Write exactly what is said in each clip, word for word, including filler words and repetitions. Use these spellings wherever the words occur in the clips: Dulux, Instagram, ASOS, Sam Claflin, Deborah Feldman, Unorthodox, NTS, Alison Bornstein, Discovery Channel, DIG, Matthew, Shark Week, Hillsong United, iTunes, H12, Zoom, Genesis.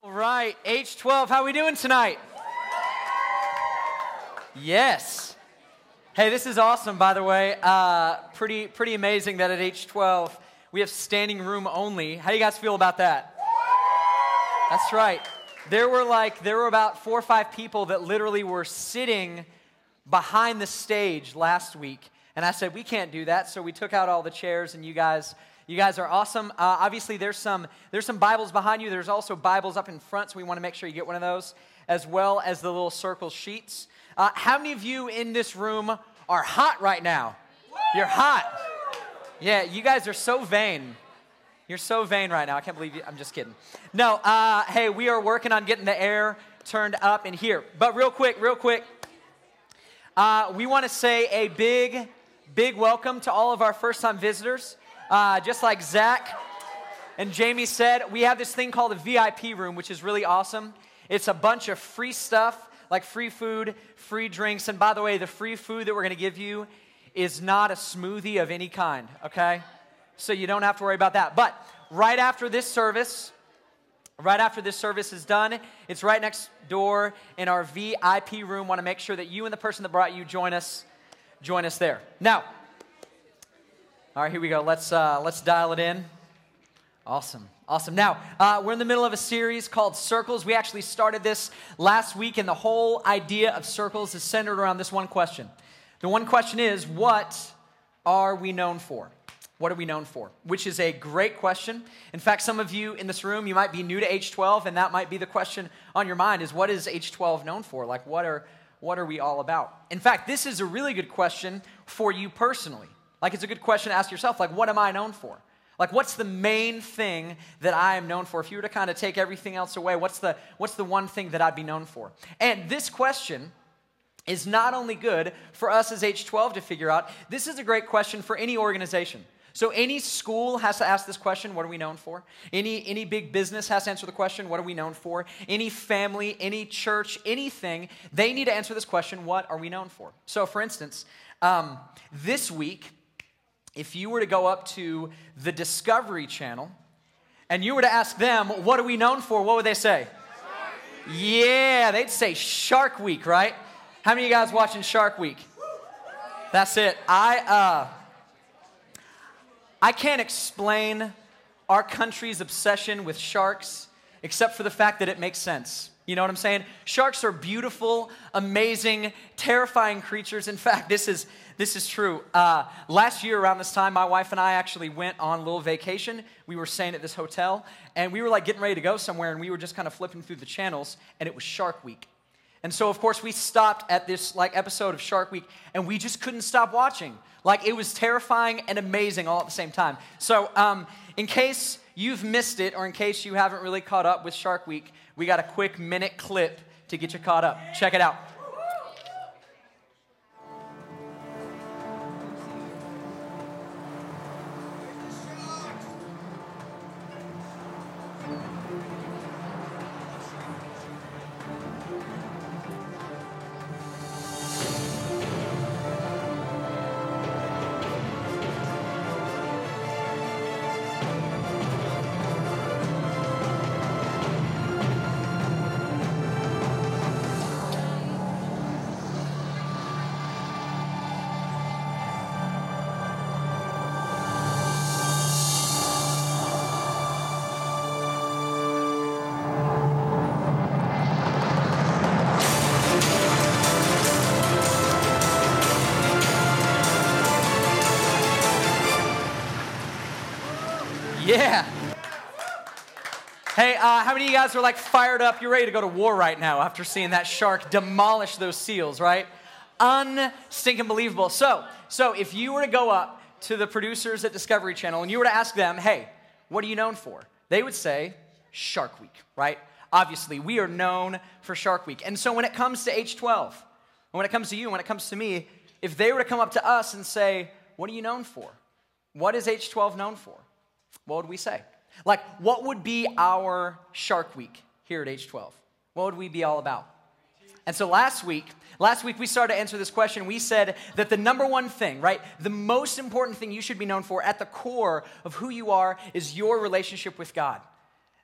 All right, H twelve, how we doing tonight? Yes. Hey, this is awesome, by the way. Uh, pretty pretty amazing that at H twelve, we have standing room only. How do you guys feel about that? That's right. There were like, there were about four or five people that literally were sitting behind the stage last week. And I said, we can't do that. So we took out all the chairs and you guys... You guys are awesome. Uh, obviously, there's some there's some Bibles behind you. There's also Bibles up in front, so we want to make sure you get one of those, as well as the little circle sheets. Uh, how many of you in this room are hot right now? You're hot. Yeah, you guys are so vain. You're so vain right now. I can't believe you. I'm just kidding. No, uh, hey, we are working on getting the air turned up in here. But real quick, real quick, uh, we want to say a big, big welcome to all of our first-time visitors. Uh, just like Zach and Jamie said, we have this thing called a V I P room, which is really awesome. It's a bunch of free stuff, like free food, free drinks. And by the way, the free food that we're going to give you is not a smoothie of any kind, okay? So you don't have to worry about that. But right after this service, right after this service is done, it's right next door in our V I P room. Want to make sure that you and the person that brought you join us, join us there. Now, all right, here we go. Let's uh, let's dial it in. Awesome, awesome. Now, uh, we're in the middle of a series called Circles. We actually started this last week, and the whole idea of Circles is centered around this one question. The one question is, what are we known for? What are we known for? Which is a great question. In fact, some of you in this room, you might be new to H twelve, and that might be the question on your mind is, what is H twelve known for? Like, what are what are we all about? In fact, this is a really good question for you personally. Like, it's a good question to ask yourself, like, what am I known for? Like, what's the main thing that I am known for? If you were to kind of take everything else away, what's the what's the one thing that I'd be known for? And this question is not only good for us as H twelve to figure out, this is a great question for any organization. So any school has to ask this question, what are we known for? Any any big business has to answer the question, what are we known for? Any family, any church, anything, they need to answer this question, what are we known for? So, for instance, um, this week... if you were to go up to the Discovery Channel and you were to ask them, what are we known for? What would they say? Yeah, they'd say Shark Week, right? How many of you guys watching Shark Week? That's it. I uh, I can't explain our country's obsession with sharks except for the fact that it makes sense. You know what I'm saying? Sharks are beautiful, amazing, terrifying creatures. In fact, this is this is true. Uh, last year around this time, my wife and I actually went on a little vacation. We were staying at this hotel, and we were like getting ready to go somewhere, and we were just kind of flipping through the channels, and it was Shark Week. And so, of course, we stopped at this like episode of Shark Week, and we just couldn't stop watching. Like, it was terrifying and amazing all at the same time. So, um, in case you've missed it, or in case you haven't really caught up with Shark Week, we got a quick minute clip to get you caught up. Check it out. Yeah. Hey, uh, how many of you guys are like fired up? You're ready to go to war right now after seeing that shark demolish those seals, right? Un-stinking believable. So, so if you were to go up to the producers at Discovery Channel and you were to ask them, hey, what are you known for? They would say Shark Week, right? Obviously, we are known for Shark Week. And so when it comes to H twelve, and when it comes to you, when it comes to me, if they were to come up to us and say, what are you known for? What is H twelve known for? What would we say? Like, what would be our Shark Week here at H twelve? What would we be all about? And so last week, last week we started to answer this question. We said that the number one thing, right, the most important thing you should be known for at the core of who you are is your relationship with God.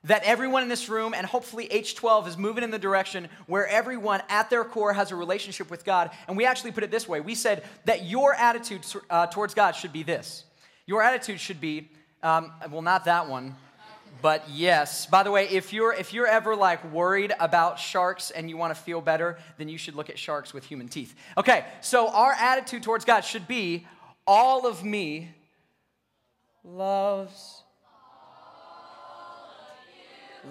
that everyone in this room, and hopefully H twelve, is moving in the direction where everyone at their core has a relationship with God. And we actually put it this way. We said that your attitude uh, towards God should be this. Your attitude should be, um, well, not that one, but yes. By the way, if you're if you're ever like worried about sharks and you want to feel better, then you should look at sharks with human teeth. Okay, so our attitude towards God should be, all of me loves.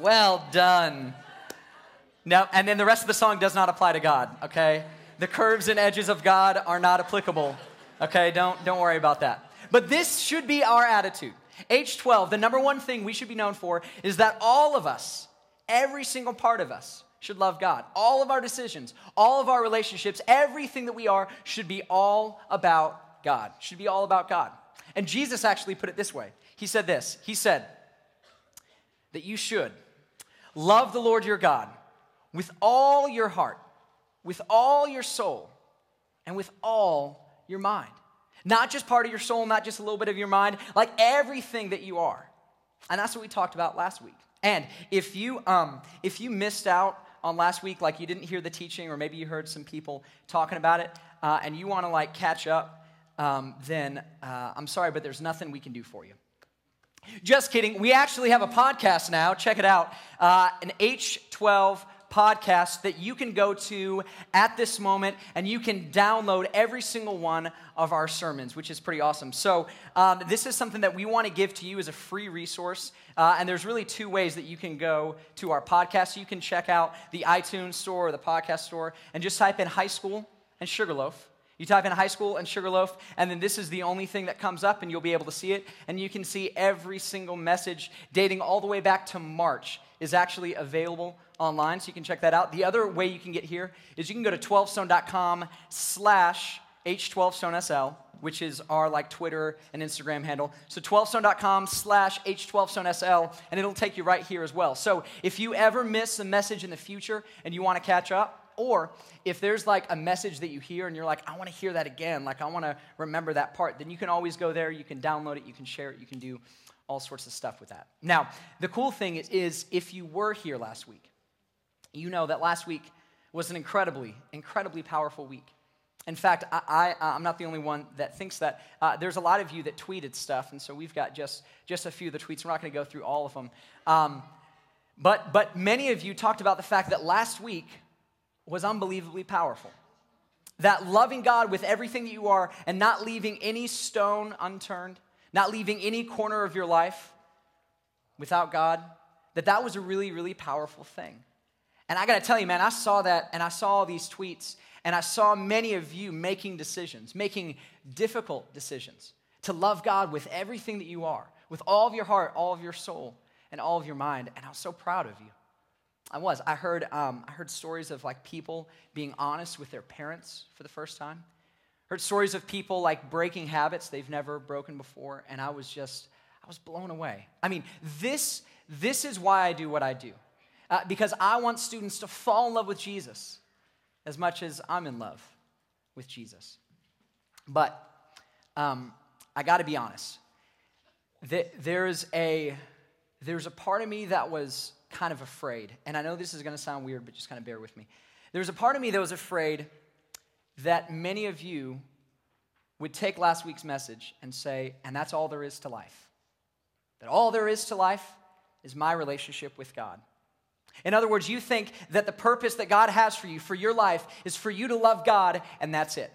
Well done. Now, and then the rest of the song does not apply to God, okay? The curves and edges of God are not applicable, okay? Don't, don't worry about that. But this should be our attitude. H twelve, the number one thing we should be known for is that all of us, every single part of us, should love God. All of our decisions, all of our relationships, everything that we are should be all about God, should be all about God. And Jesus actually put it this way. He said this. He said that you should love the Lord your God with all your heart, with all your soul, and with all your mind. Not just part of your soul, not just a little bit of your mind, like everything that you are. And that's what we talked about last week. And if you um, if you missed out on last week, like you didn't hear the teaching, or maybe you heard some people talking about it, uh, and you want to like catch up, um, then uh, I'm sorry, but there's nothing we can do for you. Just kidding. We actually have a podcast now. Check it out. Uh, an H twelve podcast that you can go to at this moment, and you can download every single one of our sermons, which is pretty awesome. So um, this is something that we want to give to you as a free resource, uh, and there's really two ways that you can go to our podcast. You can check out the iTunes store or the podcast store and just type in high school and Sugarloaf. You type in high school and Sugarloaf, and then this is the only thing that comes up, and you'll be able to see it. And you can see every single message dating all the way back to March is actually available online, so you can check that out. The other way you can get here is you can go to twelve stone dot com slash H twelve stone S L, which is our like Twitter and Instagram handle. So twelve stone dot com slash H twelve stone S L, and it'll take you right here as well. So if you ever miss a message in the future and you want to catch up, or if there's like a message that you hear and you're like, I want to hear that again, like I want to remember that part, then you can always go there, you can download it, you can share it, you can do all sorts of stuff with that. Now, the cool thing is, is if you were here last week, you know that last week was an incredibly, incredibly powerful week. In fact, I, I, I'm not the only one that thinks that. Uh, there's a lot of you that tweeted stuff, and so we've got just, just a few of the tweets. We're not going to go through all of them. Um, but, but many of you talked about the fact that last week was unbelievably powerful. That loving God with everything that you are and not leaving any stone unturned, not leaving any corner of your life without God, that that was a really, really powerful thing. And I got to tell you, man, I saw that, and I saw all these tweets, and I saw many of you making decisions, making difficult decisions to love God with everything that you are, with all of your heart, all of your soul, and all of your mind, and I was so proud of you. I was. I heard um, I heard stories of like people being honest with their parents for the first time. Heard stories of people like breaking habits they've never broken before, and I was just, I was blown away. I mean, this this is why I do what I do, uh, because I want students to fall in love with Jesus as much as I'm in love with Jesus. But um, I got to be honest. Th- there's a there's a part of me that was kind of afraid, and I know this is going to sound weird, but just kind of bear with me. There's a part of me that was afraid that many of you would take last week's message and say, and that's all there is to life. That all there is to life is my relationship with God. In other words, you think that the purpose that God has for you, for your life, is for you to love God, and that's it.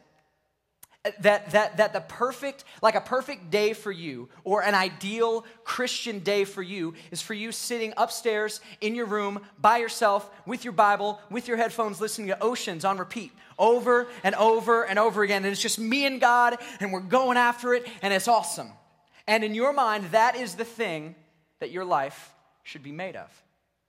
That that that the perfect, like a perfect day for you, or an ideal Christian day for you, is for you sitting upstairs in your room by yourself with your Bible, with your headphones, listening to Oceans on repeat over and over and over again. And it's just me and God, and we're going after it, and it's awesome. And in your mind, that is the thing that your life should be made of.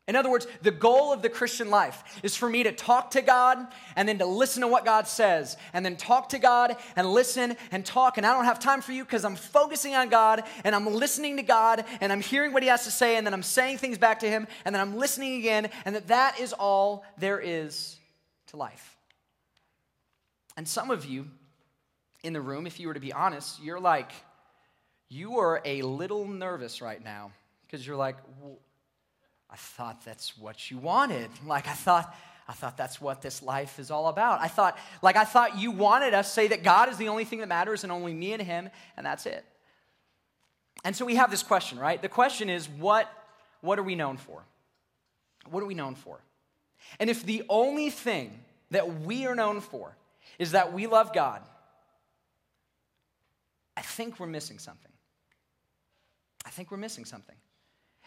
In other words, the goal of the Christian life is for me to talk to God and then to listen to what God says, and then talk to God and listen and talk, and I don't have time for you because I'm focusing on God, and I'm listening to God, and I'm hearing what he has to say, and then I'm saying things back to him, and then I'm listening again, and that that is all there is to life. And some of you in the room, if you were to be honest, you're like, you are a little nervous right now because you're like, well, I thought that's what you wanted. Like, I thought... I thought that's what this life is all about. I thought, like, I thought you wanted us to say that God is the only thing that matters and only me and him, and that's it. And so we have this question, right? The question is, what, what are we known for? What are we known for? And if the only thing that we are known for is that we love God, I think we're missing something. I think we're missing something.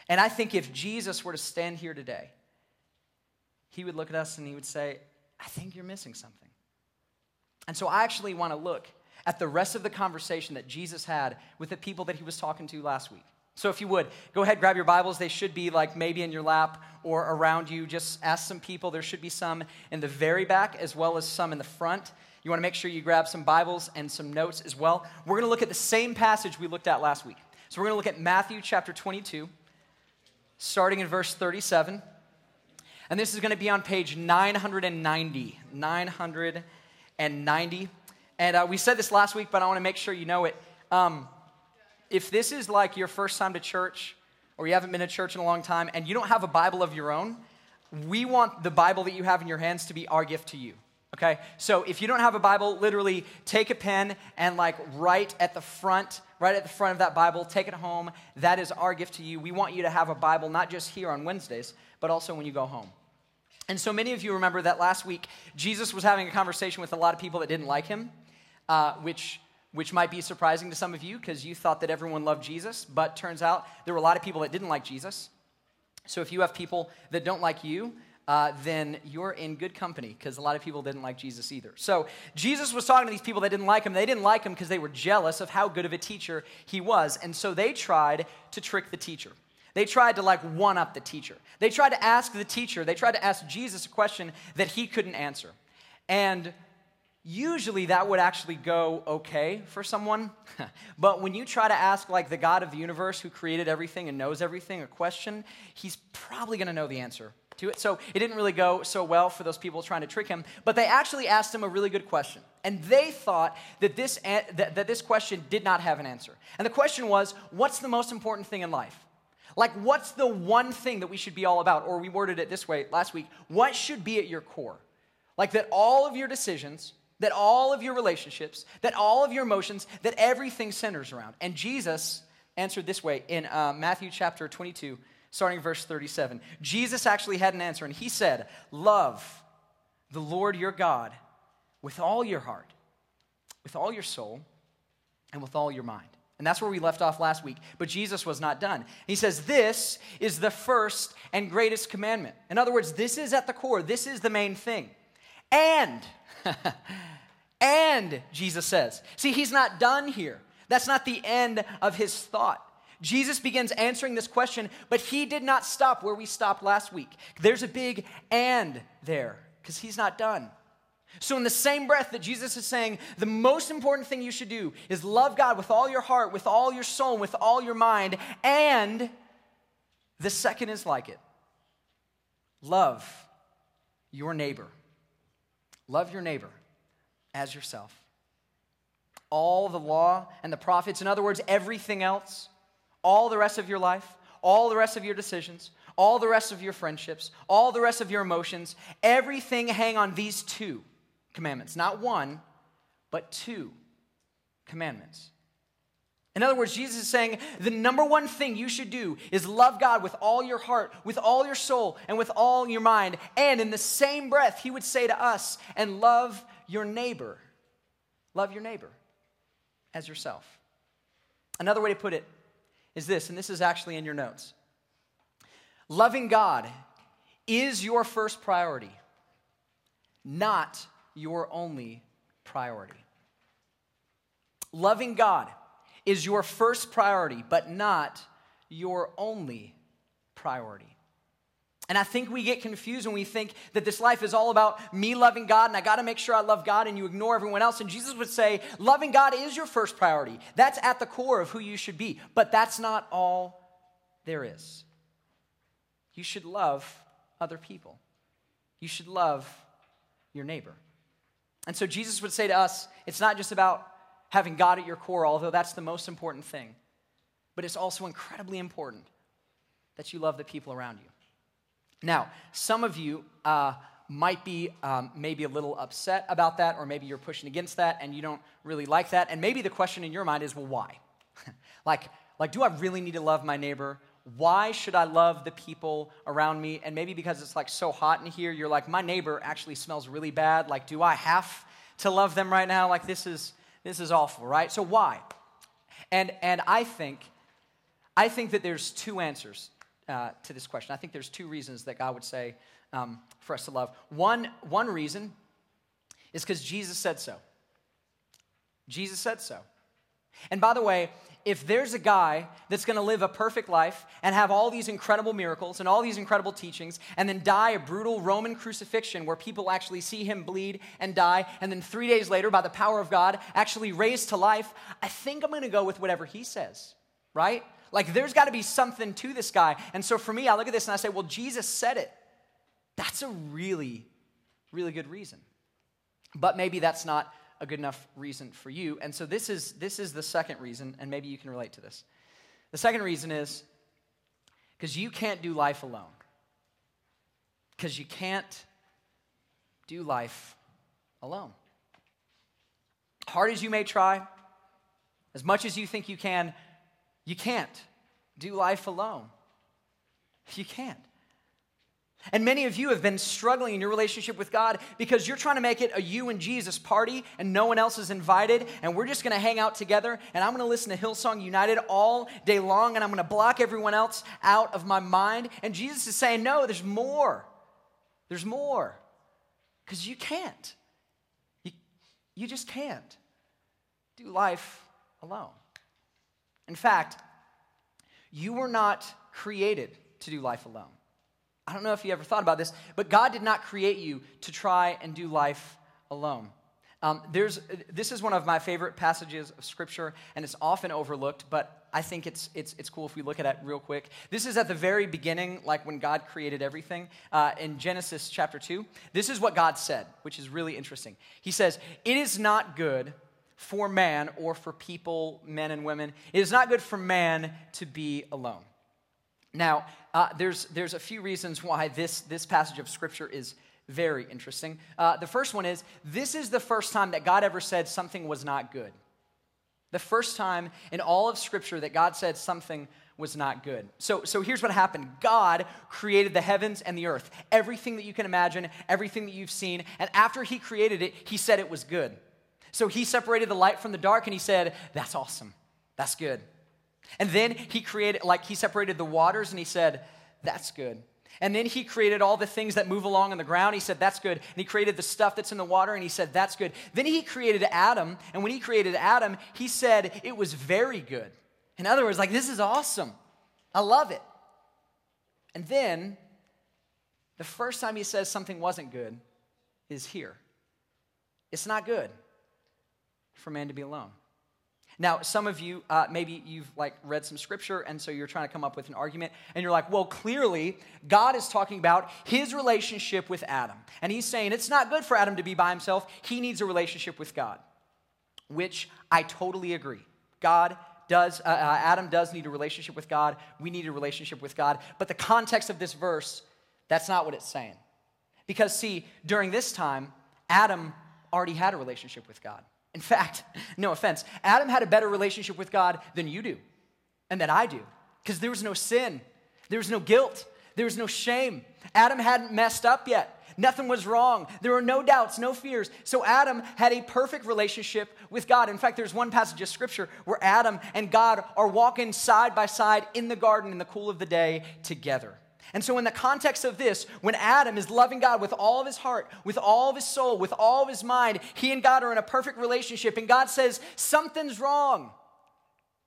And I think if Jesus were to stand here today, he would look at us and he would say, I think you're missing something. And so I actually want to look at the rest of the conversation that Jesus had with the people that he was talking to last week. So if you would, go ahead, grab your Bibles. They should be like maybe in your lap or around you. Just ask some people. There should be some in the very back as well as some in the front. You want to make sure you grab some Bibles and some notes as well. We're going to look at the same passage we looked at last week. So we're going to look at Matthew chapter twenty-two, starting in verse thirty-seven. And this is going to be on page nine ninety, nine ninety. And uh, we said this last week, but I want to make sure you know it. Um, if this is like your first time to church, or you haven't been to church in a long time, and you don't have a Bible of your own, we want the Bible that you have in your hands to be our gift to you, okay? So if you don't have a Bible, literally take a pen and like write at the front, right at the front of that Bible, take it home. That is our gift to you. We want you to have a Bible, not just here on Wednesdays, but also when you go home. And so many of you remember that last week, Jesus was having a conversation with a lot of people that didn't like him, uh, which which might be surprising to some of you because you thought that everyone loved Jesus, but turns out there were a lot of people that didn't like Jesus. So if you have people that don't like you, uh, then you're in good company because a lot of people didn't like Jesus either. So Jesus was talking to these people that didn't like him. They didn't like him because they were jealous of how good of a teacher he was, and so they tried to trick the teacher. They tried to like one-up the teacher. They tried to ask the teacher, they tried to ask Jesus a question that he couldn't answer. And usually that would actually go okay for someone. But when you try to ask like the God of the universe who created everything and knows everything a question, he's probably going to know the answer to it. So it didn't really go so well for those people trying to trick him. But they actually asked him a really good question. And they thought that this, that, that this question did not have an answer. And the question was, what's the most important thing in life? Like, what's the one thing that we should be all about? Or we worded it this way last week. What should be at your core? Like that all of your decisions, that all of your relationships, that all of your emotions, that everything centers around. And Jesus answered this way in uh, Matthew chapter twenty-two, starting verse thirty-seven. Jesus actually had an answer, and he said, love the Lord your God with all your heart, with all your soul, and with all your mind. And that's where we left off last week. But Jesus was not done. He says, this is the first and greatest commandment. In other words, this is at the core. This is the main thing. And, and Jesus says. See, he's not done here. That's not the end of his thought. Jesus begins answering this question, but he did not stop where we stopped last week. There's a big and there because he's not done. So in the same breath that Jesus is saying, the most important thing you should do is love God with all your heart, with all your soul, with all your mind, and the second is like it. Love your neighbor. Love your neighbor as yourself. All the law and the prophets, in other words, everything else, all the rest of your life, all the rest of your decisions, all the rest of your friendships, all the rest of your emotions, everything hang on these two commandments. Not one, but two commandments. In other words, Jesus is saying the number one thing you should do is love God with all your heart, with all your soul, and with all your mind. And in the same breath, he would say to us, and love your neighbor. Love your neighbor as yourself. Another way to put it is this, and this is actually in your notes. Loving God is your first priority, not your only priority. Loving God is your first priority, but not your only priority. And I think we get confused when we think that this life is all about me loving God, and I got to make sure I love God, and you ignore everyone else. And Jesus would say, loving God is your first priority. That's at the core of who you should be, but that's not all there is. You should love other people. You should love your neighbor. And so Jesus would say to us, it's not just about having God at your core, although that's the most important thing, but it's also incredibly important that you love the people around you. Now, some of you uh, might be um, maybe a little upset about that, or maybe you're pushing against that and you don't really like that. And maybe the question in your mind is, well, why? like, like, do I really need to love my neighbor? Why should I love the people around me? And maybe because it's like so hot in here, you're like, my neighbor actually smells really bad. Like, do I have to love them right now? Like, this is this is awful, right? So why? And and I think I think that there's two answers uh, to this question. I think there's two reasons that God would say um, for us to love. One one reason is because Jesus said so. Jesus said so. And by the way, if there's a guy that's going to live a perfect life and have all these incredible miracles and all these incredible teachings and then die a brutal Roman crucifixion where people actually see him bleed and die and then three days later, by the power of God, actually raised to life, I think I'm going to go with whatever he says, right? Like, there's got to be something to this guy. And so for me, I look at this and I say, well, Jesus said it. That's a really, really good reason. But maybe that's not a good enough reason for you. And so this is this is the second reason, and maybe you can relate to this. The second reason is because you can't do life alone. Because you can't do life alone. Hard as you may try, as much as you think you can, you can't do life alone. You can't. And many of you have been struggling in your relationship with God because you're trying to make it a you and Jesus party and no one else is invited and we're just going to hang out together and I'm going to listen to Hillsong United all day long and I'm going to block everyone else out of my mind. And Jesus is saying, no, there's more. There's more. Because you can't. You, you just can't do life alone. In fact, you were not created to do life alone. I don't know if you ever thought about this, but God did not create you to try and do life alone. Um, there's this is one of my favorite passages of Scripture, and it's often overlooked, but I think it's it's it's cool if we look at it real quick. This is at the very beginning, like when God created everything, uh, in Genesis chapter two. This is what God said, which is really interesting. He says, "It is not good for man," or for people, men and women, "it is not good for man to be alone." Now, uh, there's there's a few reasons why this, this passage of Scripture is very interesting. Uh, the first one is, this is the first time that God ever said something was not good. The first time in all of Scripture that God said something was not good. So, so here's what happened. God created the heavens and the earth, everything that you can imagine, everything that you've seen, and after he created it, he said it was good. So he separated the light from the dark, and he said, that's awesome, that's good. And then he created, like he separated the waters and he said, that's good. And then he created all the things that move along on the ground. He said, that's good. And he created the stuff that's in the water and he said, that's good. Then he created Adam. And when he created Adam, he said it was very good. In other words, like, this is awesome. I love it. And then the first time he says something wasn't good is here. It's not good for man to be alone. Now, some of you, uh, maybe you've like read some Scripture, and so you're trying to come up with an argument, and you're like, well, clearly, God is talking about his relationship with Adam. And he's saying it's not good for Adam to be by himself. He needs a relationship with God, which I totally agree. God does, uh, Adam does need a relationship with God. We need a relationship with God. But the context of this verse, that's not what it's saying. Because, see, during this time, Adam already had a relationship with God. In fact, no offense, Adam had a better relationship with God than you do and that I do, because there was no sin. There was no guilt. There was no shame. Adam hadn't messed up yet. Nothing was wrong. There were no doubts, no fears. So Adam had a perfect relationship with God. In fact, there's one passage of Scripture where Adam and God are walking side by side in the garden in the cool of the day together. And so in the context of this, when Adam is loving God with all of his heart, with all of his soul, with all of his mind, he and God are in a perfect relationship, and God says, something's wrong.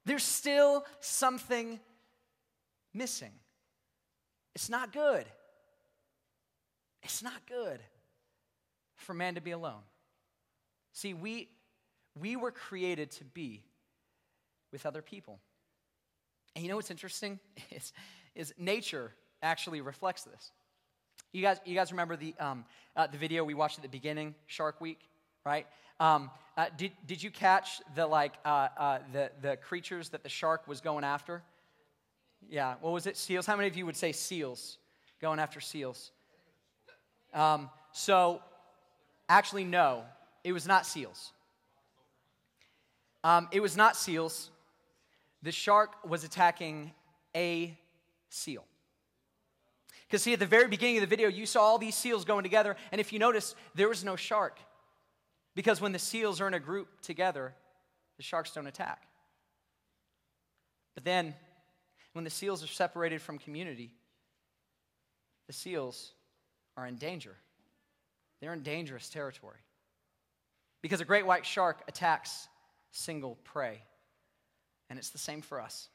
There's still something missing. It's not good. It's not good for man to be alone. See, we, we were created to be with other people. And you know what's interesting? It's, is nature actually reflects this. You guys, you guys remember the um, uh, the video we watched at the beginning, Shark Week, right? Um, uh, did did you catch the like uh, uh, the the creatures that the shark was going after? Yeah, what was it? Seals. How many of you would say seals? going after seals. Um, so, actually, no, it was not seals. Um, it was not seals. The shark was attacking a seal. Because see, at the very beginning of the video, you saw all these seals going together, and if you notice, there was no shark. Because when the seals are in a group together, the sharks don't attack. But then, when the seals are separated from community, the seals are in danger. They're in dangerous territory. Because a great white shark attacks single prey. And it's the same for us.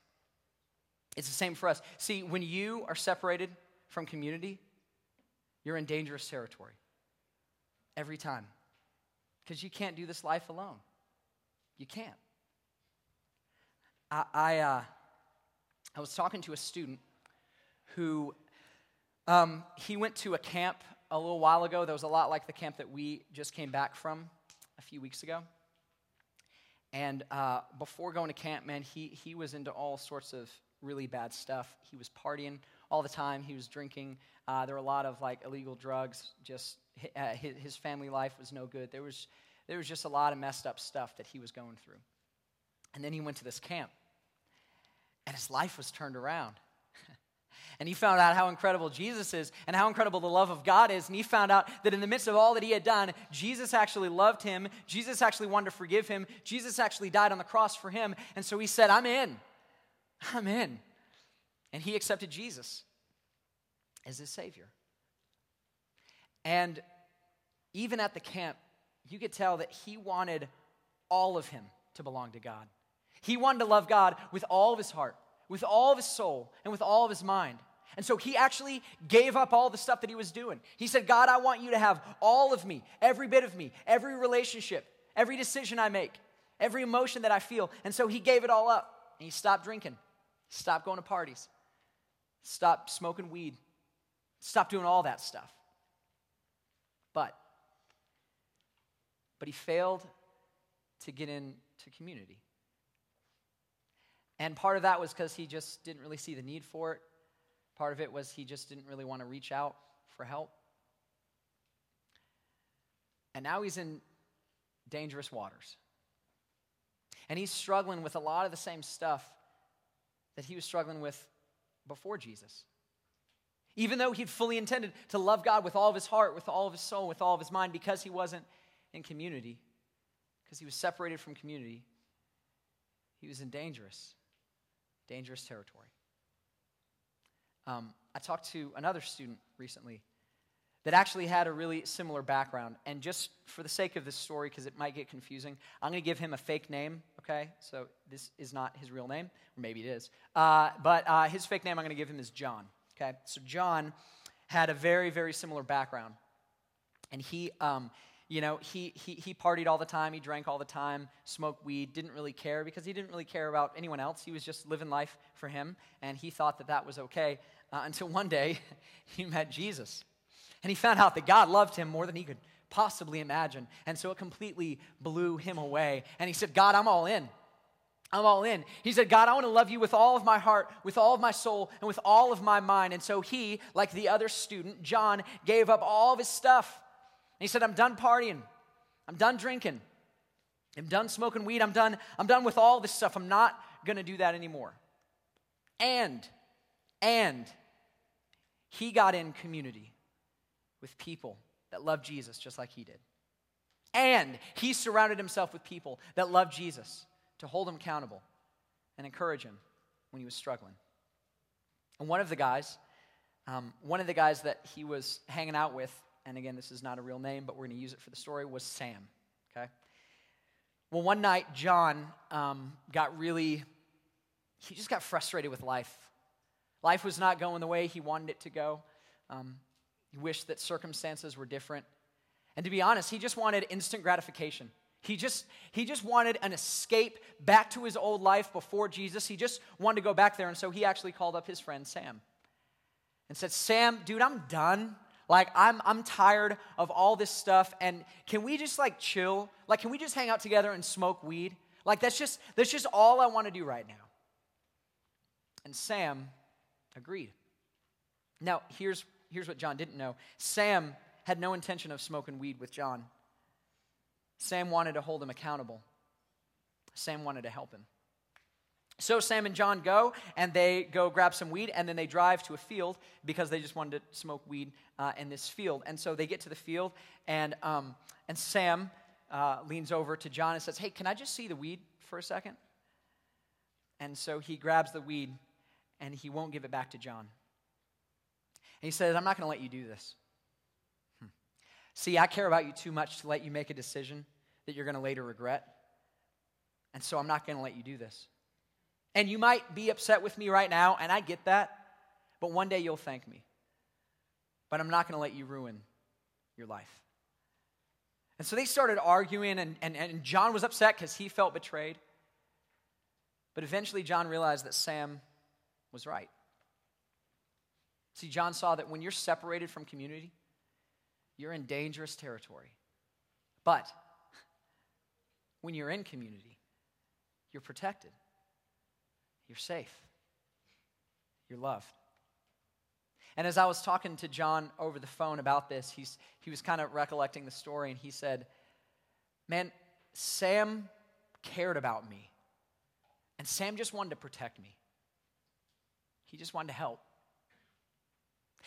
It's the same for us. See, when you are separated from community, you're in dangerous territory. Every time. Because you can't do this life alone. You can't. I I, uh, I was talking to a student who, um, he went to a camp a little while ago that was a lot like the camp that we just came back from a few weeks ago. And uh, before going to camp, man, he he was into all sorts of really bad stuff. He was partying all the time. He was drinking. Uh, there were a lot of like illegal drugs. Just uh, his, his family life was no good. There was there was just a lot of messed up stuff that he was going through. And then he went to this camp, and his life was turned around. And he found out how incredible Jesus is and how incredible the love of God is. And he found out that in the midst of all that he had done, Jesus actually loved him. Jesus actually wanted to forgive him. Jesus actually died on the cross for him. And so he said, I'm in. I'm in. And he accepted Jesus as his Savior. And even at the camp, you could tell that he wanted all of him to belong to God. He wanted to love God with all of his heart, with all of his soul, and with all of his mind. And so he actually gave up all the stuff that he was doing. He said, God, I want you to have all of me, every bit of me, every relationship, every decision I make, every emotion that I feel. And so he gave it all up, and he stopped drinking, stopped going to parties, stopped smoking weed, stopped doing all that stuff. But, but he failed to get into community. And part of that was because he just didn't really see the need for it. Part of it was he just didn't really want to reach out for help. And now he's in dangerous waters. And he's struggling with a lot of the same stuff that he was struggling with before Jesus. Even though he'd fully intended to love God with all of his heart, with all of his soul, with all of his mind, because he wasn't in community, because he was separated from community, he was in dangerous. Dangerous territory. Um, I talked to another student recently that actually had a really similar background. And just for the sake of this story, because it might get confusing, I'm going to give him a fake name, okay? So this is not his real name, or maybe it is. Uh, but uh, his fake name I'm going to give him is John, okay? So John had a very, very similar background. And he... Um, You know, he, he he partied all the time, he drank all the time, smoked weed, didn't really care because he didn't really care about anyone else. He was just living life for him, and he thought that that was okay uh, until one day he met Jesus. And he found out that God loved him more than he could possibly imagine, and so it completely blew him away. And he said, God, I'm all in. I'm all in. He said, God, I want to love you with all of my heart, with all of my soul, and with all of my mind. And so he, like the other student, John, gave up all of his stuff. And he said, I'm done partying. I'm done drinking. I'm done smoking weed. I'm done, I'm done with all this stuff. I'm not going to do that anymore. And, and he got in community with people that loved Jesus just like he did. And he surrounded himself with people that loved Jesus to hold him accountable and encourage him when he was struggling. And one of the guys, um, one of the guys that he was hanging out with, and again, this is not a real name, but we're going to use it for the story, was Sam, okay? Well, one night, John um, got really, he just got frustrated with life. Life was not going the way he wanted it to go. Um, he wished that circumstances were different. And to be honest, he just wanted instant gratification. He just he just wanted an escape back to his old life before Jesus. He just wanted to go back there, and so he actually called up his friend Sam and said, Sam, dude, I'm done. Like, I'm I'm tired of all this stuff, and can we just, like, chill? Like, can we just hang out together and smoke weed? Like, that's just that's just all I want to do right now. And Sam agreed. Now, here's here's what John didn't know. Sam had no intention of smoking weed with John. Sam wanted to hold him accountable. Sam wanted to help him. So Sam and John go, and they go grab some weed, and then they drive to a field because they just wanted to smoke weed uh, in this field. And so they get to the field, and um, and Sam uh, leans over to John and says, "Hey, can I just see the weed for a second?" And so he grabs the weed, and he won't give it back to John. And he says, "I'm not going to let you do this. Hmm. See, I care about you too much to let you make a decision that you're going to later regret, and so I'm not going to let you do this. And you might be upset with me right now, and I get that, but one day you'll thank me. But I'm not going to let you ruin your life." And so they started arguing, and, and, and John was upset because he felt betrayed. But eventually John realized that Sam was right. See, John saw that when you're separated from community, you're in dangerous territory. But when you're in community, you're protected. You're safe. You're loved. And as I was talking to John over the phone about this, he's, he was kind of recollecting the story, and he said, "Man, Sam cared about me, and Sam just wanted to protect me. He just wanted to help."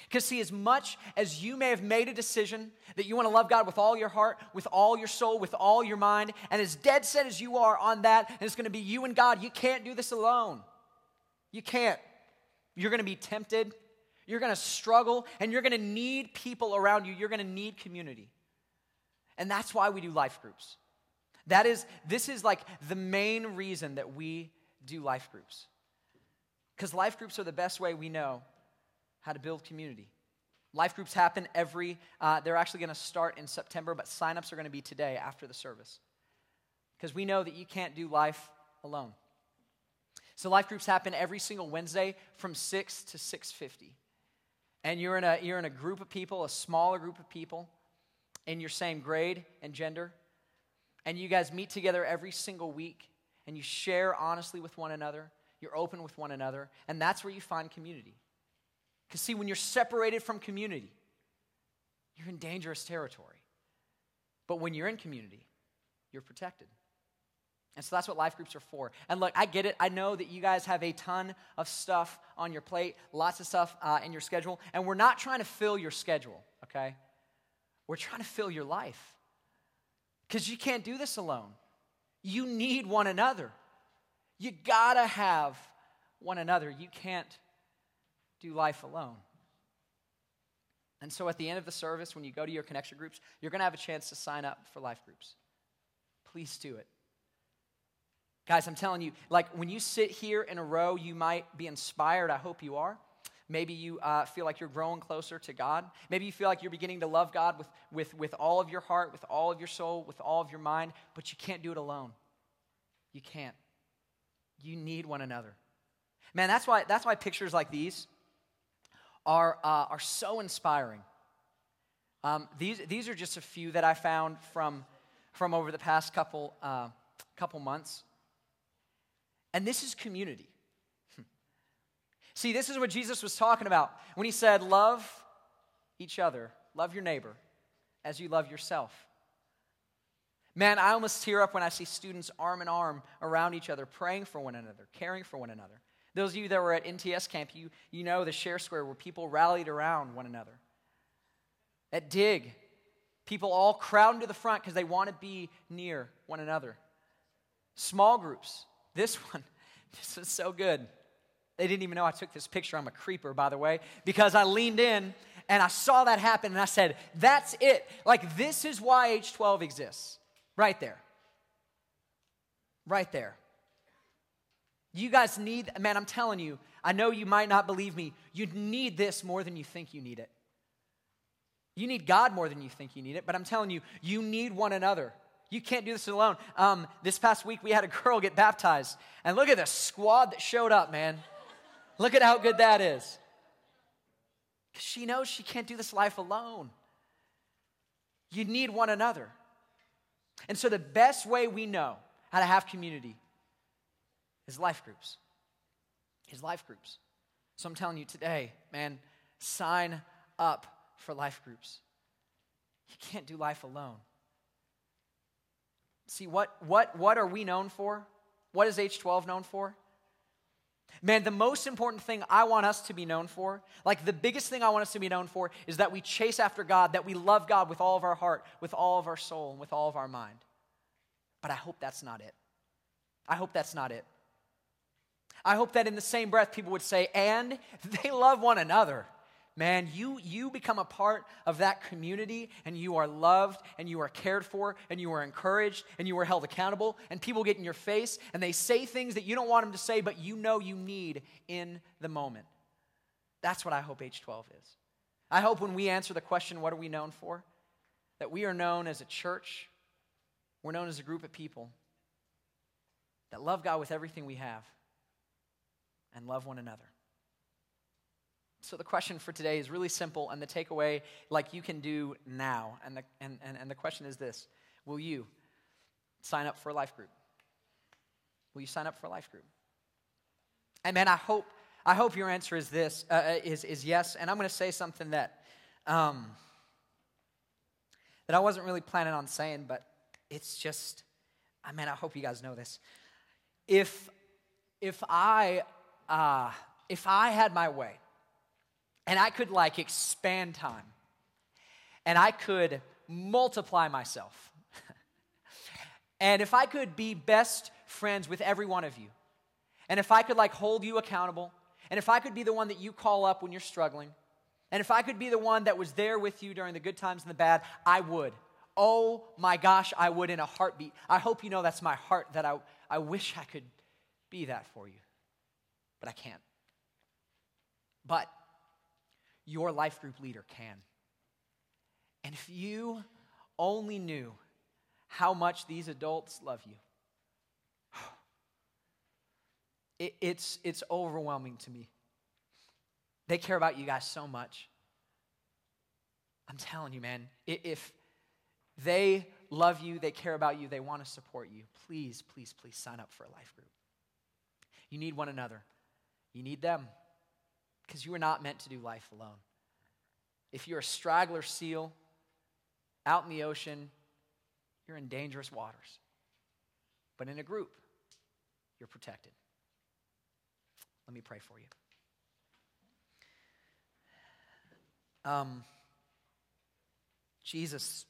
Because see, as much as you may have made a decision that you want to love God with all your heart, with all your soul, with all your mind, and as dead set as you are on that, and it's going to be you and God, you can't do this alone. You can't. You're going to be tempted, you're going to struggle, and you're going to need people around you. You're going to need community. And that's why we do life groups. That is, this is like the main reason that we do life groups. Because life groups are the best way we know how to build community. Life groups happen every, uh, they're actually going to start in September, but signups are going to be today after the service. Because we know that you can't do life alone. So life groups happen every single Wednesday from six to six fifty. And you're in a you're in a group of people, a smaller group of people, in your same grade and gender. And you guys meet together every single week, and you share honestly with one another. You're open with one another, and that's where you find community. Because see, when you're separated from community, you're in dangerous territory. But when you're in community, you're protected. And so that's what life groups are for. And look, I get it. I know that you guys have a ton of stuff on your plate, lots of stuff uh, in your schedule, and we're not trying to fill your schedule, okay? We're trying to fill your life. Because you can't do this alone. You need one another. You gotta have one another. You can't do life alone. And so at the end of the service, when you go to your connection groups, you're gonna have a chance to sign up for life groups. Please do it. Guys, I'm telling you, like when you sit here in a row, you might be inspired. I hope you are. Maybe you uh, feel like you're growing closer to God. Maybe you feel like you're beginning to love God with, with, with all of your heart, with all of your soul, with all of your mind, but you can't do it alone. You can't. You need one another. Man, that's why that's why pictures like these are uh, are so inspiring. Um, these these are just a few that I found from from over the past couple uh, couple months. And this is community. See, this is what Jesus was talking about when he said, "Love each other, love your neighbor as you love yourself." Man, I almost tear up when I see students arm in arm around each other, praying for one another, caring for one another. Those of you that were at N T S camp, you, you know the Share Square where people rallied around one another. At D I G, people all crowded to the front because they want to be near one another. Small groups. This one, this is so good. They didn't even know I took this picture. I'm a creeper, by the way, because I leaned in and I saw that happen and I said, that's it. Like, this is why H twelve exists. Right there. Right there. You guys need, man, I'm telling you, I know you might not believe me. You need this more than you think you need it. You need God more than you think you need it, but I'm telling you, you need one another. You can't do this alone. Um, this past week, we had a girl get baptized, and look at the squad that showed up, man. Look at how good that is. Because she knows she can't do this life alone. You need one another. And so the best way we know how to have community is life groups. Is life groups. So I'm telling you today, man, sign up for life groups. You can't do life alone. See, what what what are we known for? What is H twelve known for? Man, the most important thing I want us to be known for, like the biggest thing I want us to be known for, is that we chase after God, that we love God with all of our heart, with all of our soul, and with all of our mind. But I hope that's not it. I hope that's not it. I hope that in the same breath people would say, and they love one another. Man, you, you become a part of that community, and you are loved, and you are cared for, and you are encouraged, and you are held accountable, and people get in your face, and they say things that you don't want them to say, but you know you need in the moment. That's what I hope H twelve is. I hope when we answer the question, what are we known for? That we are known as a church, we're known as a group of people that love God with everything we have and love one another. So the question for today is really simple, and the takeaway, like, you can do now. And the, and, and, and the question is this: will you sign up for a life group? Will you sign up for a life group? And man, I hope I hope your answer is this, uh, is, is yes. And I'm going to say something that, um, that I wasn't really planning on saying, but it's just, I mean, I hope you guys know this. If, if I, uh, if I had my way, and I could, like, expand time, and I could multiply myself, and if I could be best friends with every one of you, and if I could, like, hold you accountable, and if I could be the one that you call up when you're struggling, and if I could be the one that was there with you during the good times and the bad, I would. Oh my gosh, I would in a heartbeat. I hope you know that's my heart, that I, I wish I could be that for you, but I can't. But your life group leader can. And if you only knew how much these adults love you, it, it's, it's overwhelming to me. They care about you guys so much. I'm telling you, man, if they love you, they care about you, they want to support you, please, please, please sign up for a life group. You need one another. You need them. Because you are not meant to do life alone. If you're a straggler seal out in the ocean, you're in dangerous waters. But in a group, you're protected. Let me pray for you. Um, Jesus,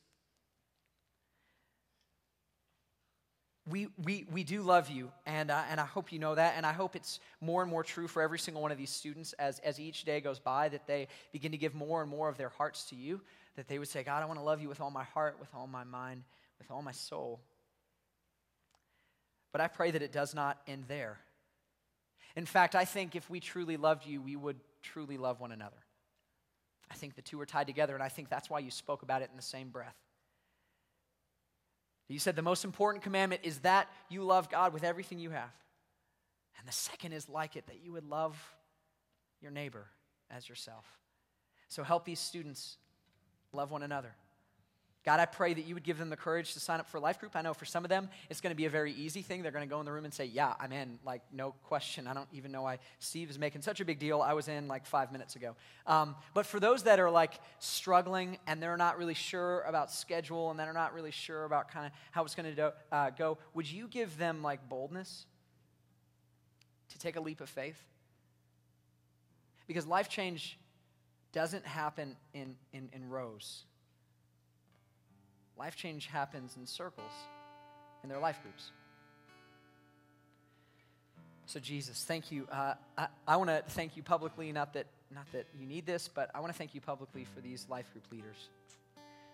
We we we do love you, and uh, and I hope you know that, and I hope it's more and more true for every single one of these students as, as each day goes by, that they begin to give more and more of their hearts to you, that they would say, God, I want to love you with all my heart, with all my mind, with all my soul. But I pray that it does not end there. In fact, I think if we truly loved you, we would truly love one another. I think the two are tied together, and I think that's why you spoke about it in the same breath. You said the most important commandment is that you love God with everything you have. And the second is like it, that you would love your neighbor as yourself. So help these students love one another. God, I pray that you would give them the courage to sign up for a life group. I know for some of them, it's going to be a very easy thing. They're going to go in the room and say, yeah, I'm in, like, no question. I don't even know why Steve is making such a big deal. I was in like five minutes ago. Um, but for those that are, like, struggling and they're not really sure about schedule and they're not really sure about kind of how it's going to do, uh, go, would you give them, like, boldness to take a leap of faith? Because life change doesn't happen in, in, in rows. Life change happens in circles, in their life groups. So Jesus, thank you. Uh, I, I want to thank you publicly, not that not that you need this, but I want to thank you publicly for these life group leaders,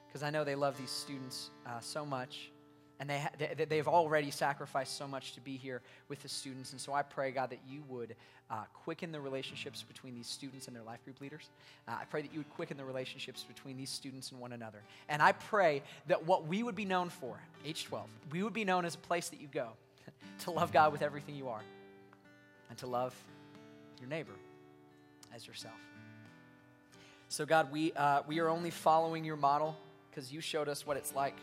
because I know they love these students uh, so much, and they ha- they they've already sacrificed so much to be here with the students. And so I pray, God, that you would uh, quicken the relationships between these students and their life group leaders. Uh, I pray that you would quicken the relationships between these students and one another. And I pray that what we would be known for, H twelve, we would be known as a place that you go to love God with everything you are and to love your neighbor as yourself. So God, we uh, we are only following your model because you showed us what it's like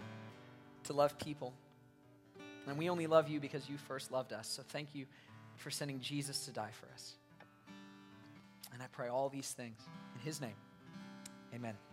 to love people. And we only love you because you first loved us. So thank you for sending Jesus to die for us. And I pray all these things in his name. Amen.